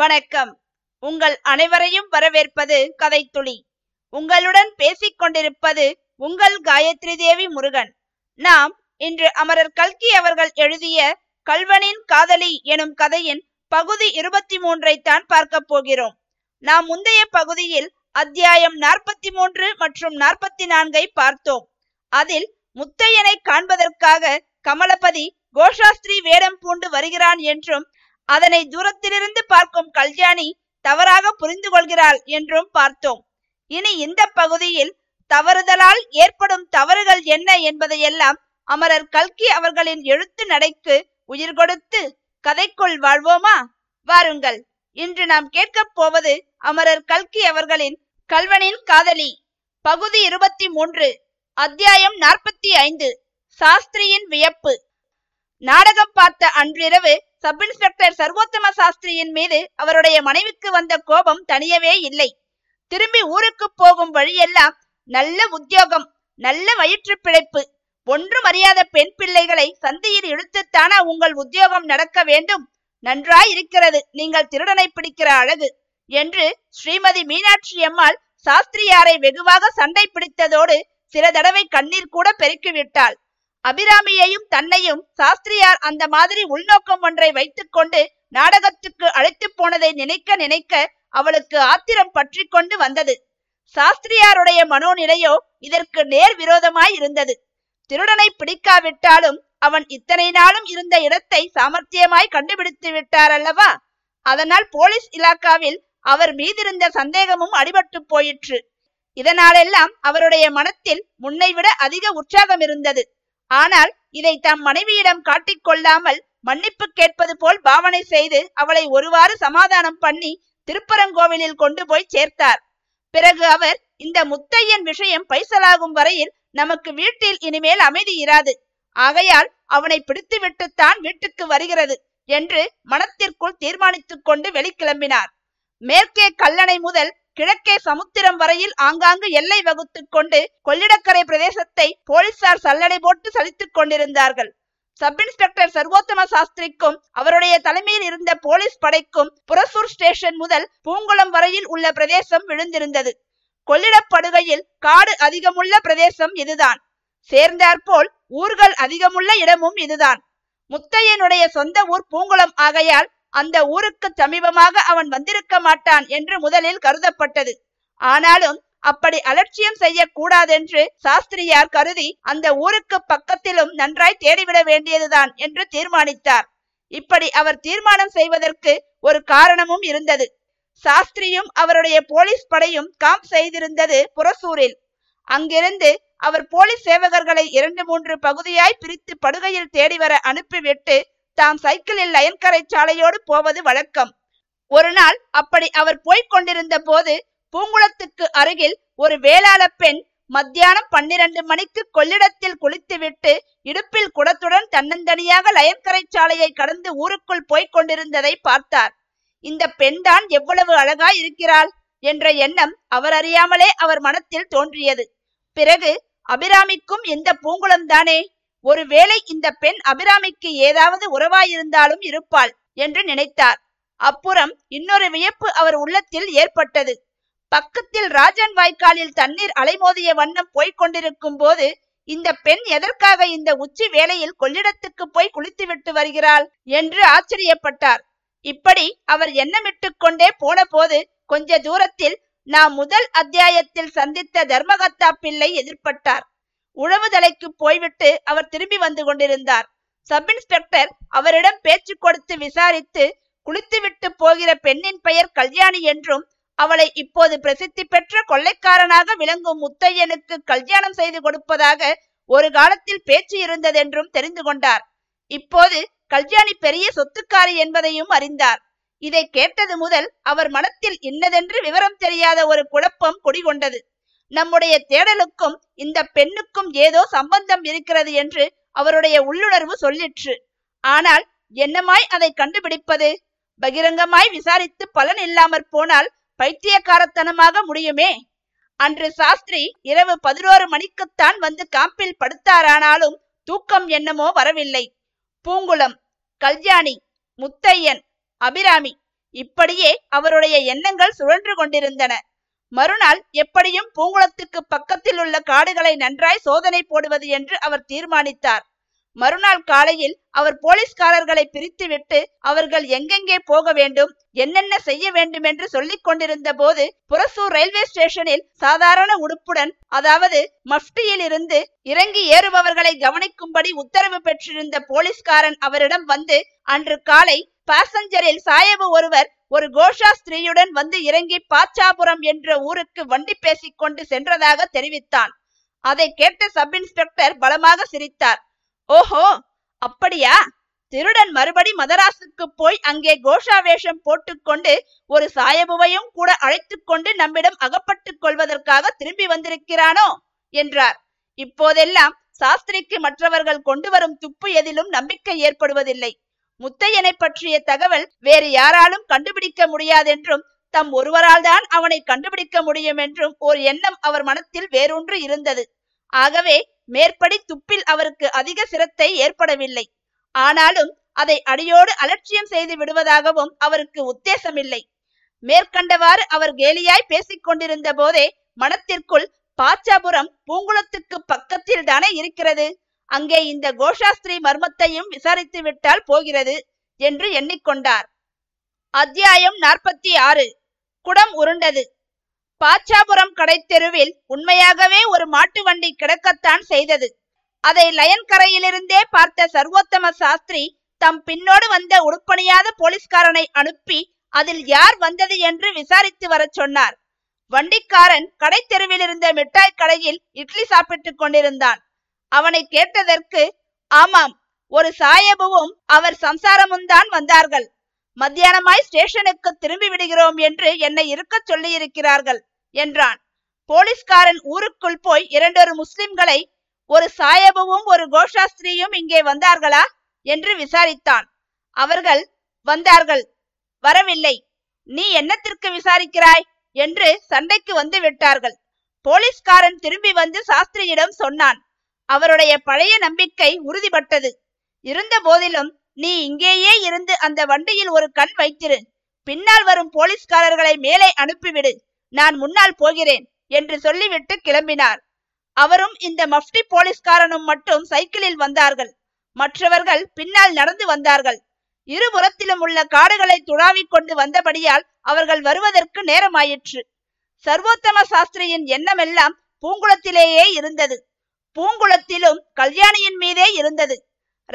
வணக்கம். உங்கள் அனைவரையும் வரவேற்பது கதை துளி. உங்களுடன் பேசிக் கொண்டிருப்பது உங்கள் காயத்ரி தேவி முருகன். நாம் இன்று அமரர் கல்கி அவர்கள் எழுதிய கல்வனின் காதலி எனும் கதையின் பகுதி 23 தான் பார்க்க போகிறோம். நாம் முந்தைய பகுதியில் அத்தியாயம் 43 மற்றும் 44 பார்த்தோம். அதில் முத்தையனை காண்பதற்காக கமலபதி கோஷாஸ்திரி வேடம் பூண்டு வருகிறான் என்றும் அதனை தூரத்திலிருந்து பார்க்கும் கல்யாணி தவறாக புரிந்து கொள்கிறாள் என்றும் பார்த்தோம். இனி இந்த பகுதியில் தவறுதலால் ஏற்படும் தவறுகள் என்ன என்பதையெல்லாம் அமரர் கல்கி அவர்களின் எழுத்து நடைக்கு உயிர் கொடுத்து கதைக்குள் வாழ்வோமா? வாருங்கள். இன்று நாம் கேட்கப் போவது அமரர் கல்கி அவர்களின் கல்வனின் காதலி பகுதி 23 அத்தியாயம் 45 சாஸ்திரியின் வியப்பு. நாடகம் பார்த்த அன்றிரவு சப் இன்ஸ்பெக்டர் சர்வோத்தம சாஸ்திரியின் மீது அவருடைய மனைவிக்கு வந்த கோபம் தனியவே இல்லை. திரும்பி ஊருக்கு போகும் வழியெல்லாம் நல்ல உத்தியோகம், நல்ல வயிற்று பிழைப்பு, ஒன்றும் அறியாத பெண் பிள்ளைகளை சந்தியில் இழுத்துத்தான உங்கள் உத்தியோகம் நடக்க வேண்டும், நன்றாய் இருக்கிறது நீங்கள் திருடனை பிடிக்கிற அழகு என்று ஸ்ரீமதி மீனாட்சியம்மாள் சாஸ்திரியாரை வெகுவாக சண்டை பிடித்ததோடு சில தடவை கண்ணீர் கூட பெருக்கிவிட்டாள். அபிராமியையும் தன்னையும் சாஸ்திரியார் அந்த மாதிரி உள்நோக்கம் ஒன்றை வைத்துக் கொண்டு நாடகத்துக்கு அழைத்து போனதை நினைக்க நினைக்க அவளுக்கு ஆத்திரம் பற்றி கொண்டு வந்தது. சாஸ்திரியாருடைய மனோநிலையோ இதற்கு நேர் விரோதமாய் இருந்தது. திருடனை பிடிக்காவிட்டாலும் அவன் இத்தனை நாளும் இருந்த இடத்தை சாமர்த்தியமாய் கண்டுபிடித்து விட்டார் அல்லவா? அதனால் போலீஸ் இலாக்காவில் அவர் மீதிருந்த சந்தேகமும் அடிபட்டு போயிற்று. இதனாலெல்லாம் அவருடைய மனத்தில் முன்னைவிட அதிக உற்சாகம் இருந்தது. ஆனால் இதை தம் மனைவியிடம் காட்டிக்கொள்ளாமல் மன்னிப்பு கேட்பது போல் பாவனை செய்து அவளை ஒருவாறு சமாதானம் பண்ணி திருப்பரங்கோவிலில் கொண்டு போய் சேர்த்தார். பிறகு அவர், இந்த முத்தையன் விஷயம் பைசலாகும் வரையில் நமக்கு வீட்டில் இனிமேல் அமைதி இராது, ஆகையால் அவனை பிடித்து விட்டுத்தான் வீட்டுக்கு வருகிறது என்று மனத்திற்குள் தீர்மானித்துக் கொண்டு வெளிக்கிளம்பினார். மேற்கே கல்லணை முதல் கிழக்கே சமுத்திரம் வரையில் ஆங்காங்கு எல்லை வகுத்து கொண்டு கொள்ளிடக்கரை பிரதேசத்தை போலீசார் சல்லடை போட்டு சலித்துக் கொண்டிருந்தார்கள். சப் இன்ஸ்பெக்டர் சர்வோத்தம சாஸ்திரிக்கும் அவருடைய தலைமையில் இருந்த போலீஸ் படைக்கும் புரசூர் ஸ்டேஷன் முதல் பூங்குளம் வரையில் உள்ள பிரதேசம் விழுந்திருந்தது. கொள்ளிடப்படுகையில் காடு அதிகமுள்ள பிரதேசம் இதுதான். சேர்ந்தாற்போல் ஊர்கள் அதிகமுள்ள இடமும் இதுதான். முத்தையனுடைய சொந்த ஊர் பூங்குளம் ஆகையால் அந்த ஊருக்கு சமீபமாக அவன் வந்திருக்க மாட்டான் என்று முதலில் கருதப்பட்டது. ஆனாலும் அப்படி அலட்சியம் செய்யக்கூடாதென்று சாஸ்திரியார் கருதி அந்த ஊருக்கு பக்கத்திலும் நன்றாய் தேடிவிட வேண்டியதுதான் என்று தீர்மானித்தார். இப்படி அவர் தீர்மானம் செய்வதற்கு ஒரு காரணமும் இருந்தது. சாஸ்திரியும் அவருடைய போலீஸ் படையும் காம்ப் செய்திருந்தது புரசூரில். அங்கிருந்து அவர் போலீஸ் சேவகர்களை 2-3 பகுதியாய் பிரித்து படுகையில் தேடிவர அனுப்பிவிட்டு தாம் சைக்கிளில் லயன்கரை சாலையோடு போவது வழக்கம். ஒரு நாள் அப்படி அவர் போய்க் கொண்டிருந்த போது பூங்குளத்துக்கு அருகில் ஒரு வேளாள பெண் மத்தியானம் 12 மணிக்கு கொள்ளிடத்தில் குளித்துவிட்டு இடுப்பில் குடத்துடன் தன்னந்தனியாக லயன்கரை சாலையை கடந்து ஊருக்குள் போய்க் கொண்டிருந்ததை பார்த்தார். இந்த பெண்தான் எவ்வளவு அழகாய் இருக்கிறாள் என்ற எண்ணம் அவர் அறியாமலே அவர் மனத்தில் தோன்றியது. பிறகு அபிராமிக்கும் இந்த பூங்குளம்தானே, ஒருவேளை இந்த பெண் அபிராமிக்கு ஏதாவது உறவாயிருந்தாலும் இருப்பாள் என்று நினைத்தார். அப்புறம் இன்னொரு வியப்பு அவர் உள்ளத்தில் ஏற்பட்டது. பக்கத்தில் ராஜன் வாய்க்காலில் தண்ணீர் அலைமோதிய வண்ணம் போய்க் கொண்டிருக்கும் போது இந்த பெண் எதற்காக இந்த உச்சி வேளையில் கொள்ளிடத்துக்கு போய் குளித்து விட்டு வருகிறாள் என்று ஆச்சரியப்பட்டார். இப்படி அவர் எண்ணமிட்டு கொண்டே போன போது கொஞ்ச தூரத்தில் நாம் முதல் அத்தியாயத்தில் சந்தித்த தர்மகத்தா பிள்ளை எதிர்பட்டார். உழவுதலைக்கு போய்விட்டு அவர் திரும்பி வந்து கொண்டிருந்தார். சப் இன்ஸ்பெக்டர் அவரிடம் பேச்சு கொடுத்து விசாரித்து குளித்துவிட்டு போகிற பெண்ணின் பெயர் கல்யாணி என்றும் அவளை இப்போது பிரசித்தி பெற்ற கொள்ளைக்காரனாக விளங்கும் முத்தையனுக்கு கல்யாணம் செய்து கொடுப்பதாக ஒரு காலத்தில் பேச்சு இருந்ததென்றும் தெரிந்து கொண்டார். இப்போது கல்யாணி பெரிய சொத்துக்காரி என்பதையும் அறிந்தார். இதை கேட்டது முதல் அவர் மனத்தில் இன்னதென்று விவரம் தெரியாத ஒரு குழப்பம் குடிகொண்டது. நம்முடைய தேடலுக்கும் இந்த பெண்ணுக்கும் ஏதோ சம்பந்தம் இருக்கிறது என்று அவருடைய உள்ளுணர்வு சொல்லிற்று. ஆனால் என்னமாய் அதை கண்டுபிடிப்பது? பகிரங்கமாய் விசாரித்து பலன் இல்லாமற் போனால் பைத்தியக்காரத்தனமாக முடியுமே. அன்று சாஸ்திரி இரவு 11 மணிக்குத்தான் வந்து காம்பில் படுத்தாரானாலும் தூக்கம் என்னமோ வரவில்லை. பூங்குளம், கல்யாணி, முத்தையன், அபிராமி இப்படியே அவருடைய எண்ணங்கள் சுழன்று கொண்டிருந்தன. மறுநாள் எப்படியும் பூங்குளத்துக்கு பக்கத்தில் உள்ள காடுகளை நன்றாய் சோதனை போடுவது என்று அவர் தீர்மானித்தார். மறுநாள் காலையில் அவர் போலீஸ்காரர்களை பிரித்துவிட்டு அவர்கள் எங்கெங்கே போக வேண்டும், என்னென்ன செய்ய வேண்டும் என்று சொல்லிக் கொண்டிருந்த போது புரசூர் ரயில்வே ஸ்டேஷனில் சாதாரண உடுப்புடன், அதாவது மஃப்டியில் இருந்து இறங்கி ஏறுபவர்களை கவனிக்கும்படி உத்தரவு பெற்றிருந்த போலீஸ்காரன் அவரிடம் வந்து, அன்று காலை பாசஞ்சரில் சாயபு ஒருவர் ஒரு கோஷாஸ்திரியுடன் வந்து இறங்கி பாச்சாபுரம் என்ற ஊருக்கு வண்டி பேசிக்கொண்டு சென்றதாக தெரிவித்தான். அதை கேட்ட சப் இன்ஸ்பெக்டர் பலமாக சிரித்தார். ஓஹோ, அப்படியா? திருடன் மறுபடி மதராசுக்கு போய் அங்கே கோஷா வேஷம் போட்டுக்கொண்டு ஒரு சாயபுவையும் கூட அழைத்து கொண்டு நம்மிடம் அகப்பட்டுக் கொள்வதற்காக திரும்பி வந்திருக்கிறானோ என்றார். இப்போதெல்லாம் சாஸ்திரிக்கு மற்றவர்கள் கொண்டு வரும் துப்பு எதிலும் நம்பிக்கை ஏற்படுவதில்லை. முத்தையனை பற்றிய தகவல் வேறு யாராலும் கண்டுபிடிக்க முடியாதென்றும் தம் ஒருவரால் தான் அவனை கண்டுபிடிக்க முடியும் என்றும் ஒரு எண்ணம் அவர் மனத்தில் வேரூன்று இருந்தது. ஆகவே மேற்படி துப்பில் அவருக்கு அதிக சிரத்தை ஏற்படவில்லை. ஆனாலும் அதை அடியோடு அலட்சியம் செய்து விடுவதாகவும் அவருக்கு உத்தேசமில்லை. மேற்கண்டவாறு அவர் கேலியாய் பேசிக் கொண்டிருந்த போதே மனத்திற்குள், பாச்சாபுரம் பூங்குளத்துக்கு பக்கத்தில் தானே இருக்கிறது, அங்கே இந்த கோஷாஸ்திரி மர்மத்தையும் விசாரித்து விட்டால் போகிறது என்று எண்ணிக்கொண்டார். அத்தியாயம் 46. குடம் உருண்டது. பாச்சாபுரம் கடை தெருவில் உண்மையாகவே ஒரு மாட்டு வண்டி கிடக்கத்தான் செய்தது. அதை லயன் கரையிலிருந்தே பார்த்த சர்வோத்தம சாஸ்திரி தம் பின்னோடு வந்த உடுப்பணியாத போலீஸ்காரனை அனுப்பி அதில் யார் வந்தது என்று விசாரித்து வர சொன்னார். வண்டிக்காரன் கடை தெருவில் இருந்த மிட்டாய் கடையில் இட்லி சாப்பிட்டுக் கொண்டிருந்தான். அவனை கேட்டதற்கு, ஆமாம், ஒரு சாயபுவும் அவர் சம்சாரமும்தான் வந்தார்கள். மத்தியானமாய் ஸ்டேஷனுக்கு திரும்பி விடுகிறோம் என்று என்னை இருக்க சொல்லியிருக்கிறார்கள் என்றான். போலீஸ்காரன் ஊருக்குள் போய் இரண்டொரு முஸ்லிம்களை, ஒரு சாயபுவும் ஒரு கோஷாஸ்திரியும் இங்கே வந்தார்களா என்று விசாரித்தான். அவர்கள், வந்தார்கள், வரவில்லை, நீ என்னத்திற்கு விசாரிக்கிறாய் என்று சண்டைக்கு வந்து விட்டார்கள். போலீஸ்காரன் திரும்பி வந்து சாஸ்திரியிடம் சொன்னான். அவருடைய பழைய நம்பிக்கை உறுதிப்பட்டது. இருந்த போதிலும், நீ இங்கேயே இருந்து அந்த வண்டியில் ஒரு கண் வைத்திரு, பின்னால் வரும் போலீஸ்காரர்களை மேலே அனுப்பிவிடு, நான் முன்னால் போகிறேன் என்று சொல்லிவிட்டு கிளம்பினார். அவரும் இந்த மஃப்டி போலீஸ்காரனும் மட்டும் சைக்கிளில் வந்தார்கள். மற்றவர்கள் பின்னால் நடந்து வந்தார்கள். இருபுறத்திலும் உள்ள காடுகளை துளாவிக் கொண்டு வந்தபடியால் அவர்கள் வருவதற்கு நேரமாயிற்று. சர்வோத்தம சாஸ்திரியின் எண்ணமெல்லாம் பூங்குளத்திலேயே இருந்தது. பூங்குளத்திலும் கல்யாணியின் மீதே இருந்தது.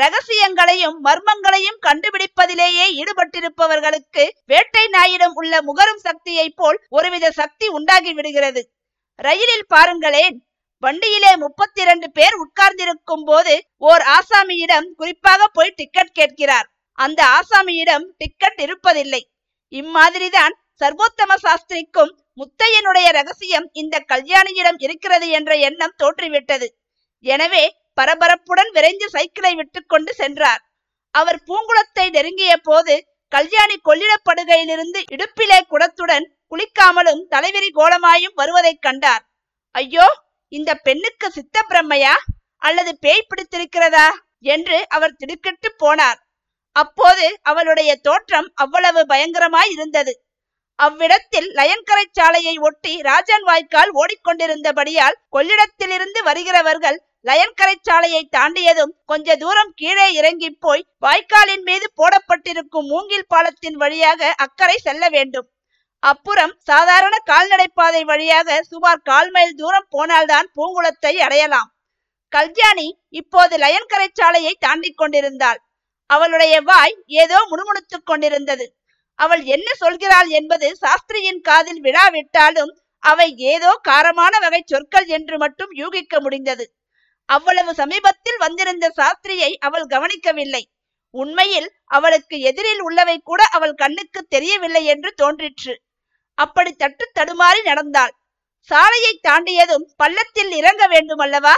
ரகசியங்களையும் மர்மங்களையும் கண்டுபிடிப்பதிலேயே ஈடுபட்டிருப்பவர்களுக்கு வேட்டை நாயிடம் உள்ள முகரும் சக்தியை போல் ஒருவித சக்தி உண்டாகி விடுகிறது. ரயிலில் பாருங்களேன், வண்டியிலே 32 பேர் உட்கார்ந்திருக்கும் போது ஓர் ஆசாமியிடம் குறிப்பாக போய் டிக்கெட் கேட்கிறார். அந்த ஆசாமியிடம் டிக்கெட் இருப்பதில்லை. இம்மாதிரிதான் சர்வோத்தம சாஸ்திரிக்கும் முத்தையனுடைய ரகசியம் இந்த கல்யாணியிடம் இருக்கிறது என்ற எண்ணம் தோற்றிவிட்டது. எனவே பரபரப்புடன் விரைந்து சைக்கிளை விட்டு கொண்டு சென்றார். அவர் பூங்குளத்தை நெருங்கிய போது கல்யாணி கொள்ளிடப்படுகையிலிருந்து இடுப்பிலே குடத்துடன், குளிக்காமலும் தலைவிரி கோலமாயும் வருவதை கண்டார். ஐயோ, இந்த பெண்ணுக்கு சித்த பிரம்மையா அல்லது பேய் பிடித்திருக்கிறதா என்று அவர் திடுக்கிட்டு போனார். அப்போது அவளுடைய தோற்றம் அவ்வளவு பயங்கரமாய் இருந்தது. அவ்விடத்தில் லயன்கரை சாலையை ஒட்டி ராஜன் வாய்க்கால் ஓடிக்கொண்டிருந்தபடியால் கொள்ளிடத்திலிருந்து வருகிறவர்கள் லயன்கரை சாலையை தாண்டியதும் கொஞ்ச தூரம் கீழே இறங்கி போய் வாய்க்காலின் மீது போடப்பட்டிருக்கும் மூங்கில் பாலத்தின் வழியாக அக்கறை செல்ல வேண்டும். அப்புறம் சாதாரண கால்நடை பாதை வழியாக சுமார் 1/4 மைல் தூரம் போனால்தான் பூங்குளத்தை அடையலாம். கல்யாணி இப்போது லயன்கரை சாலையை தாண்டி கொண்டிருந்தாள். அவளுடைய வாய் ஏதோ முணுமுணுத்துக் கொண்டிருந்தது. அவள் என்ன சொல்கிறாள் என்பது சாஸ்திரியின் காதில் விழாவிட்டாலும் அவை ஏதோ காரமான வகை சொற்கள் என்று மட்டும் யூகிக்க முடிந்தது. அவ்வளவு சமீபத்தில் வந்திருந்த சாஸ்திரியை அவள் கவனிக்கவில்லை. உண்மையில் அவளுக்கு எதிரில் உள்ளவை கூட அவள் கண்ணுக்கு தெரியவில்லை என்று தோன்றிற்று. அப்படி தட்டு தடுமாறி நடந்தாள். சாலையை தாண்டியதும் பள்ளத்தில் இறங்க வேண்டும் அல்லவா?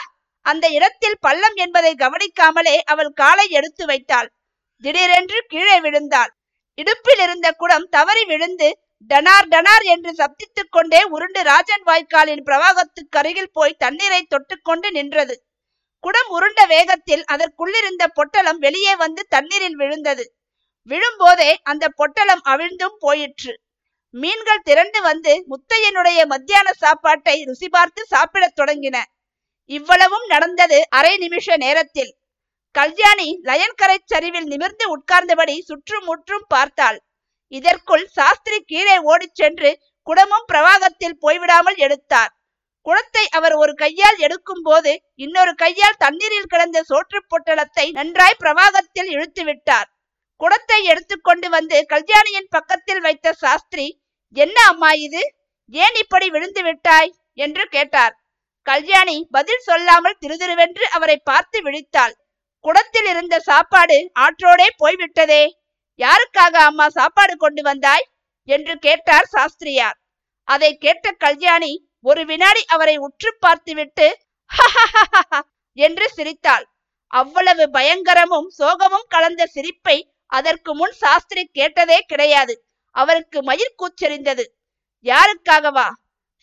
அந்த இடத்தில் பள்ளம் என்பதை கவனிக்காமலே அவள் காலை எடுத்து வைத்தாள். திடீரென்று கீழே விழுந்தாள். இடுப்பில் இருந்த குடம் தவறி விழுந்து டனார் டனார் என்று சப்தித்துக் கொண்டே உருண்டு ராஜன் வாய்க்காலின் பிரவாகத்துக்கு அருகில் போய் தண்ணீரை தொட்டுக்கொண்டு நின்றது. குடம் உருண்ட வேகத்தில் அதற்குள்ளிருந்த பொட்டலம் வெளியே வந்து தண்ணீரில் விழுந்தது. விழும்போதே அந்த பொட்டலம் அவிழ்ந்தும் போயிற்று. மீன்கள் திரண்டு வந்து முத்தையனுடைய மத்தியான சாப்பாட்டை ருசி பார்த்து சாப்பிடத் தொடங்கின. இவ்வளவும் நடந்தது அரை நிமிஷ நேரத்தில். கல்யாணி லயன்கரை சரிவில் நிமிர்ந்து உட்கார்ந்தபடி சுற்றும் முற்றும் பார்த்தாள். இதற்குள் சாஸ்திரி கீழே ஓடிச் சென்று குடமும் பிரவாகத்தில் போய்விடாமல் எடுத்தார். குடத்தை அவர் ஒரு கையால் எடுக்கும் போது இன்னொரு கையால் தண்ணீரில் கிடந்த சோற்று பொட்டலத்தை நன்றாய் பிரவாகத்தில் இழுத்து விட்டார். குடத்தை எடுத்து கொண்டு வந்து கல்யாணியின் பக்கத்தில் வைத்த சாஸ்திரி, என்ன அம்மா இது, ஏன் இப்படி விழுந்து விட்டாய் என்று கேட்டார். கல்யாணி பதில் சொல்லாமல் திருதிருவென்று அவரை பார்த்து விழித்தாள். குடத்தில் இருந்த சாப்பாடு ஆற்றோடே போய்விட்டதே, யாருக்காக அம்மா சாப்பாடு கொண்டு வந்தாய் என்று கேட்டார் சாஸ்திரியார். அதை கேட்ட கல்யாணி ஒரு வினாடி அவரை உற்று பார்த்துவிட்டு என்று சிரித்தாள். அவ்வளவு பயங்கரமும் சோகமும் கலந்த சிரிப்பை அதற்கு முன் சாஸ்திரி கேட்டதே கிடையாது. அவருக்கு மயிர் கூச்செறிந்தது. யாருக்காகவா,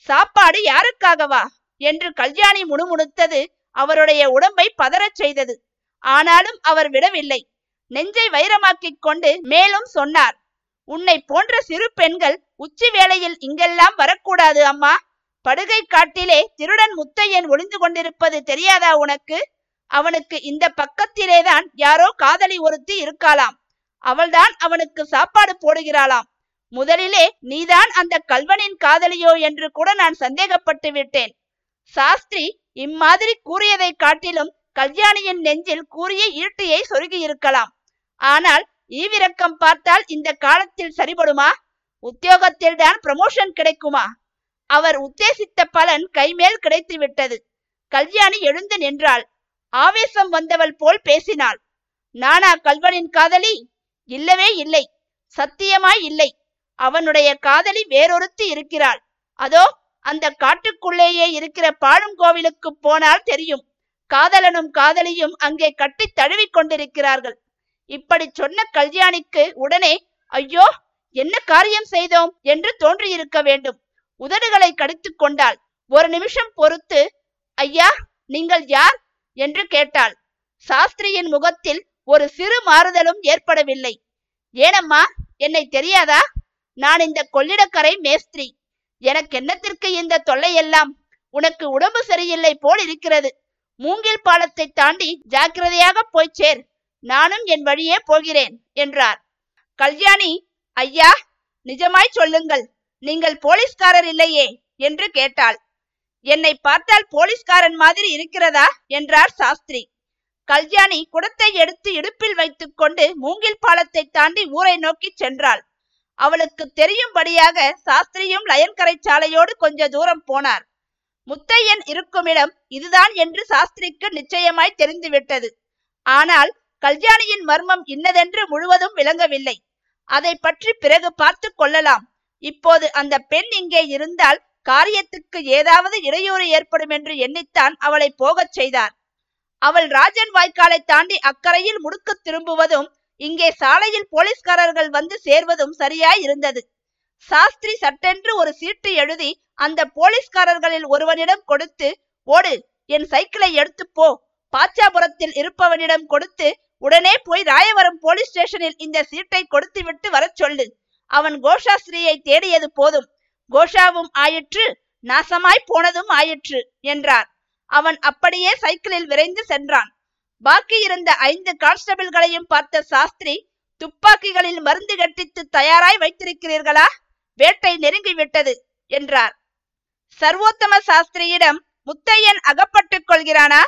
சாப்பாடு யாருக்காகவா என்று கல்யாணி முணுமுணுத்தது அவருடைய உடம்பை பதறச் செய்தது. ஆனாலும் அவர் விடவில்லை. நெஞ்சை வைரமாக்கிக் கொண்டு மேலும் சொன்னார், உன்னை போன்ற சிறு பெண்கள் உச்சி வேளையில் இங்கெல்லாம் வரக்கூடாது அம்மா. படுகை காட்டிலே திருடன் முத்தையன் ஒளிந்து கொண்டிருப்பது தெரியாதா உனக்கு? அவனுக்கு இந்த பக்கத்திலேதான் யாரோ காதலி ஒருத்தி இருக்காளாம். அவள்தான் அவனுக்கு சாப்பாடு போடுகிறாளாம். முதலிலே நீதான் அந்த கல்வனின் காதலியோ என்று கூட நான் சந்தேகப்பட்டு விட்டேன். சாஸ்திரி இம்மாதிரி கூறியதை காட்டிலும் கல்யாணியின் நெஞ்சில் கூறிய ஈட்டியை சொருகி இருக்கலாம். ஆனால் ஈவிரக்கம் பார்த்தால் இந்த காலத்தில் சரிபடுமா? உத்தியோகத்தில் தான் ப்ரமோஷன் கிடைக்குமா? அவர் உத்தேசித்த பலன் கைமேல் கிடைத்து விட்டது. கல்யாணி எழுந்து நின்றாள். ஆவேசம் வந்தவள் போல் பேசினாள். நானா கல்வனின் காதலி? இல்லவே இல்லை, சத்தியமாய் இல்லை. அவனுடைய காதலி வேறொருத்தி இருக்கிறாள். அதோ அந்த காட்டுக்குள்ளேயே இருக்கிற பாழும் கோவிலுக்கு போனால் தெரியும். காதலனும் காதலியும் அங்கே கட்டி தழுவி கொண்டிருக்கிறார்கள். இப்படி சொன்ன கல்யாணிக்கு உடனே ஐயோ என்ன காரியம் செய்தோம் என்று தோன்றியிருக்க வேண்டும். உதடுகளை கடித்து கொண்டாள். ஒரு நிமிஷம் பொறுத்து, ஐயா நீங்கள் யார் என்று கேட்டாள். சாஸ்திரியின் முகத்தில் ஒரு சிறு மாறுதலும் ஏற்படவில்லை. ஏனம்மா என்னை தெரியாதா? நான் இந்த கொள்ளிடக்கரை மேஸ்திரி. எனக்கு என்னத்திற்கு இந்த தொல்லையெல்லாம்? உனக்கு உடம்பு சரியில்லை போல் இருக்கிறது. மூங்கில் பாலத்தை தாண்டி ஜாக்கிரதையாக போய் சேர். நானும் என் வழியே போகிறேன் என்றார். கல்யாணி, ஐயா நிஜமாய் சொல்லுங்கள், நீங்கள் போலீஸ்காரர் இல்லையே என்று கேட்டாள். என்னை பார்த்தால் போலீஸ்காரன் மாதிரி இருக்கிறதா என்றார் சாஸ்திரி. கல்யாணி குடத்தை எடுத்து இடுப்பில் வைத்து கொண்டு மூங்கில் பாலத்தை தாண்டி ஊரை நோக்கி சென்றாள். அவளுக்கு தெரியும்படியாக சாஸ்திரியும் லயன்கரை சாலையோடு கொஞ்ச தூரம் போனார். முத்தையன் இருக்குமிடம் இதுதான் என்று சாஸ்திரிக்கு நிச்சயமாய் தெரிந்துவிட்டது. ஆனால் கல்யாணியின் மர்மம் இன்னதென்று முழுவதும் விளங்கவில்லை. அதை பற்றி பிறகு பார்த்து கொள்ளலாம். இப்போது அந்த பெண் இங்கே இருந்தால் காரியத்துக்கு ஏதாவது இடையூறு ஏற்படும் என்று எண்ணித்தான் அவளை போகச் செய்தார். அவள் ராஜன் வாய்க்காலை தாண்டி அக்கறையில் முடுக்க திரும்புவதும் இங்கே சாலையில் போலீஸ்காரர்கள் வந்து சேர்வதும் சரியாய் இருந்தது. சாஸ்திரி சட்டென்று ஒரு சீட்டு எழுதி அந்த போலீஸ்காரர்களில் ஒருவனிடம் கொடுத்து, ஓடு, என் சைக்கிளை எடுத்து போ, பாச்சாபுரத்தில் இருப்பவனிடம் கொடுத்து உடனே போய் ராயவரம் போலீஸ் ஸ்டேஷனில் இந்த சீட்டை கொடுத்து விட்டு வர சொல்லு. அவன் கோஷாஸ்திரியை தேடியது போதும். கோஷாவும் ஆயிற்று, நாசமாய் போனதும் ஆயிற்று என்றார். அவன் அப்படியே சைக்கிளில் விரைந்து சென்றான். பாக்கி இருந்த 5 கான்ஸ்டபிள்களையும் பார்த்த சாஸ்திரி, துப்பாக்கிகளில் மருந்து கட்டித்து தயாராய் வைத்திருக்கிறீர்களா? வேட்டை நெருங்கிவிட்டது என்றார். சர்வோத்தம சாஸ்திரியிடம் முத்தையன் அகப்பட்டுக் கொள்கிறானா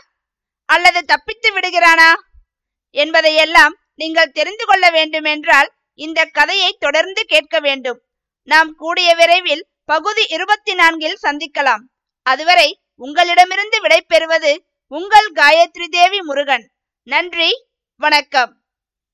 அல்லது தப்பித்து விடுகிறானா என்பதையெல்லாம் நீங்கள் தெரிந்து கொள்ள வேண்டுமென்றால் இந்த கதையை தொடர்ந்து கேட்க வேண்டும். நாம் கூடிய விரைவில் பகுதி 24 சந்திக்கலாம். அதுவரை உங்களிடமிருந்து விடை பெறுவது உங்கள் காயத்ரி தேவி முருகன். நன்றி, வணக்கம்.